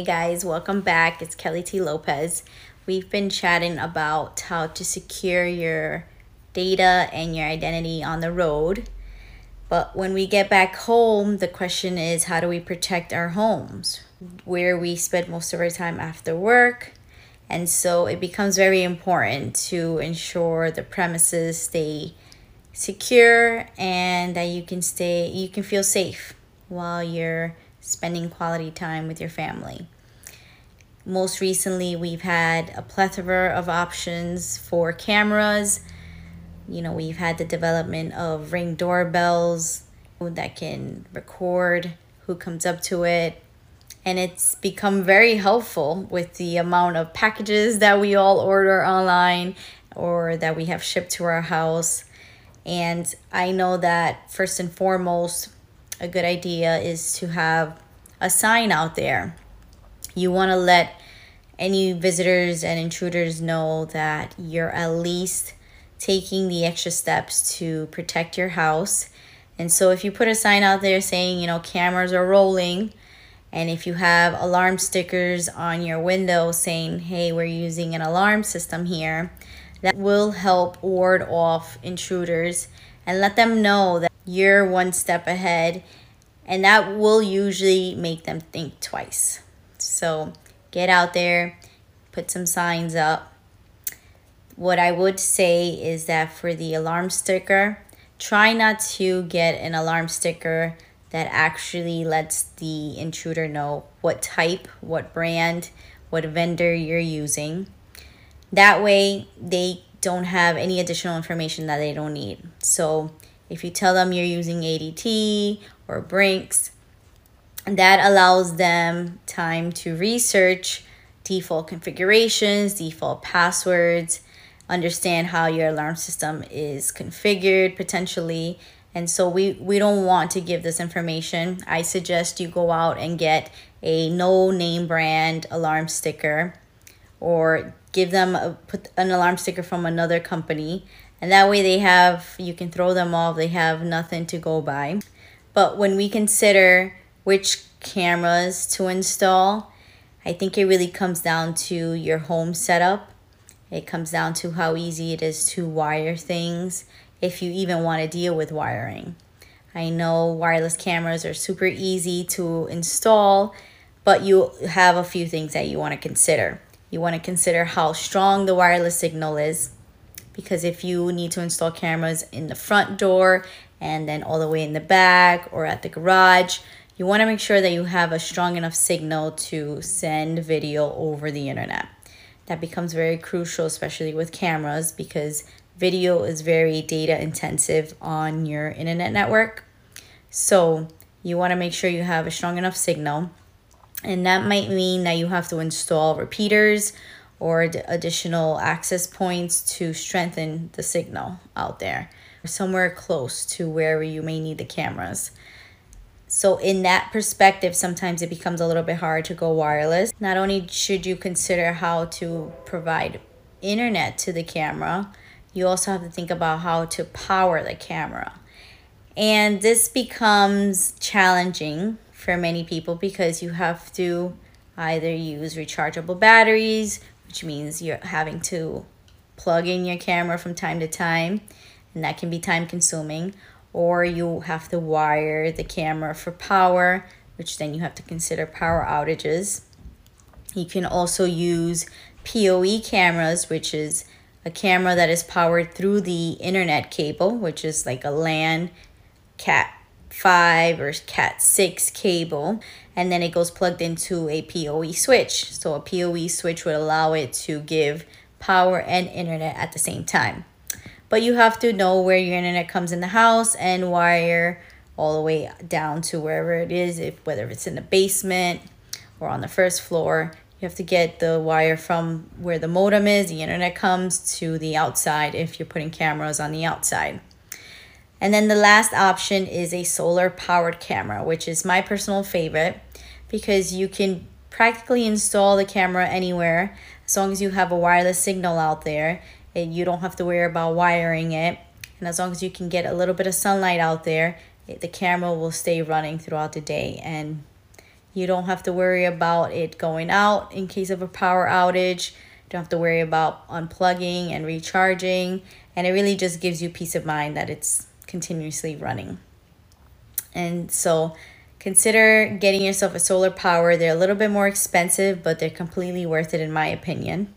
Hey guys, welcome back. It's Kelly T. Lopez. We've been chatting about how to secure your data and your identity on the road. But when we get back home, the question is, how do we protect our homes, where we spend most of our time after work? And so it becomes very important to ensure the premises stay secure and that you can feel safe while you're spending quality time with your family. Most recently, we've had a plethora of options for cameras. You know, we've had the development of Ring doorbells that can record who comes up to it. And it's become very helpful with the amount of packages that we all order online or that we have shipped to our house. And I know that first and foremost, a good idea is to have a sign out there. You want to let any visitors and intruders know that you're at least taking the extra steps to protect your house. And so if you put a sign out there saying, you know, cameras are rolling, and if you have alarm stickers on your window saying, hey, we're using an alarm system here, that will help ward off intruders and let them know that you're one step ahead, and that will usually make them think twice. So get out there, put some signs up. What I would say is that for the alarm sticker, try not to get an alarm sticker that actually lets the intruder know what type, what brand, what vendor you're using. That way they don't have any additional information that they don't need. So if you tell them you're using ADT or Brinks, that allows them time to research default configurations, default passwords, understand how your alarm system is configured potentially. And so we don't want to give this information. I suggest you go out and get a no-name brand alarm sticker, or give them an alarm sticker from another company. And that way you can throw them off, they have nothing to go by. But when we consider which cameras to install, I think it really comes down to your home setup. It comes down to how easy it is to wire things, if you even want to deal with wiring. I know wireless cameras are super easy to install, but you have a few things that you want to consider. You want to consider how strong the wireless signal is, because if you need to install cameras in the front door and then all the way in the back or at the garage, you want to make sure that you have a strong enough signal to send video over the internet. That becomes very crucial, especially with cameras, because video is very data intensive on your internet network. So you want to make sure you have a strong enough signal. And that might mean that you have to install repeaters or additional access points to strengthen the signal out there, somewhere close to where you may need the cameras. So in that perspective, sometimes it becomes a little bit hard to go wireless. Not only should you consider how to provide internet to the camera, you also have to think about how to power the camera. And this becomes challenging for many people because you have to either use rechargeable batteries, which means you're having to plug in your camera from time to time, and that can be time consuming, or you have to wire the camera for power, which then you have to consider power outages. You can also use PoE cameras, which is a camera that is powered through the internet cable, which is like a LAN Cat 5 or Cat 6 cable, and then it goes plugged into a PoE switch. So a PoE switch would allow it to give power and internet at the same time. But you have to know where your internet comes in the house and wire all the way down to wherever it is, whether it's in the basement or on the first floor. You have to get the wire from where the modem is, the internet comes, to the outside if you're putting cameras on the outside. And then the last option is a solar-powered camera, which is my personal favorite because you can practically install the camera anywhere as long as you have a wireless signal out there and you don't have to worry about wiring it. And as long as you can get a little bit of sunlight out there, the camera will stay running throughout the day and You don't have to worry about it going out in case of a power outage. You don't have to worry about unplugging and recharging. And it really just gives you peace of mind that it's continuously running. And so consider getting yourself a solar power. They're a little bit more expensive, but they're completely worth it in my opinion.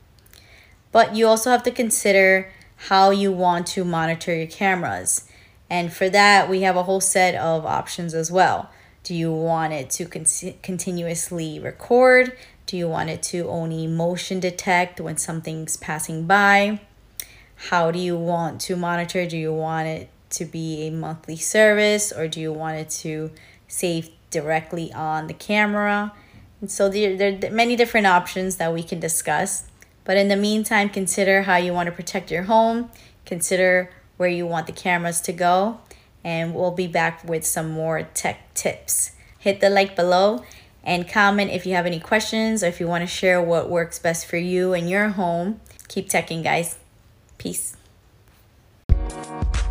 But you also have to consider how you want to monitor your cameras. And for that, we have a whole set of options as well. Do you want it to continuously record? Do you want it to only motion detect when something's passing by? How do you want to monitor? Do you want it to be a monthly service, or do you want it to save directly on the camera? And so there are many different options that we can discuss. But in the meantime, consider how you want to protect your home. Consider where you want the cameras to go. And we'll be back with some more tech tips. Hit the like below and comment if you have any questions or if you want to share what works best for you and your home. Keep teching, guys. Peace.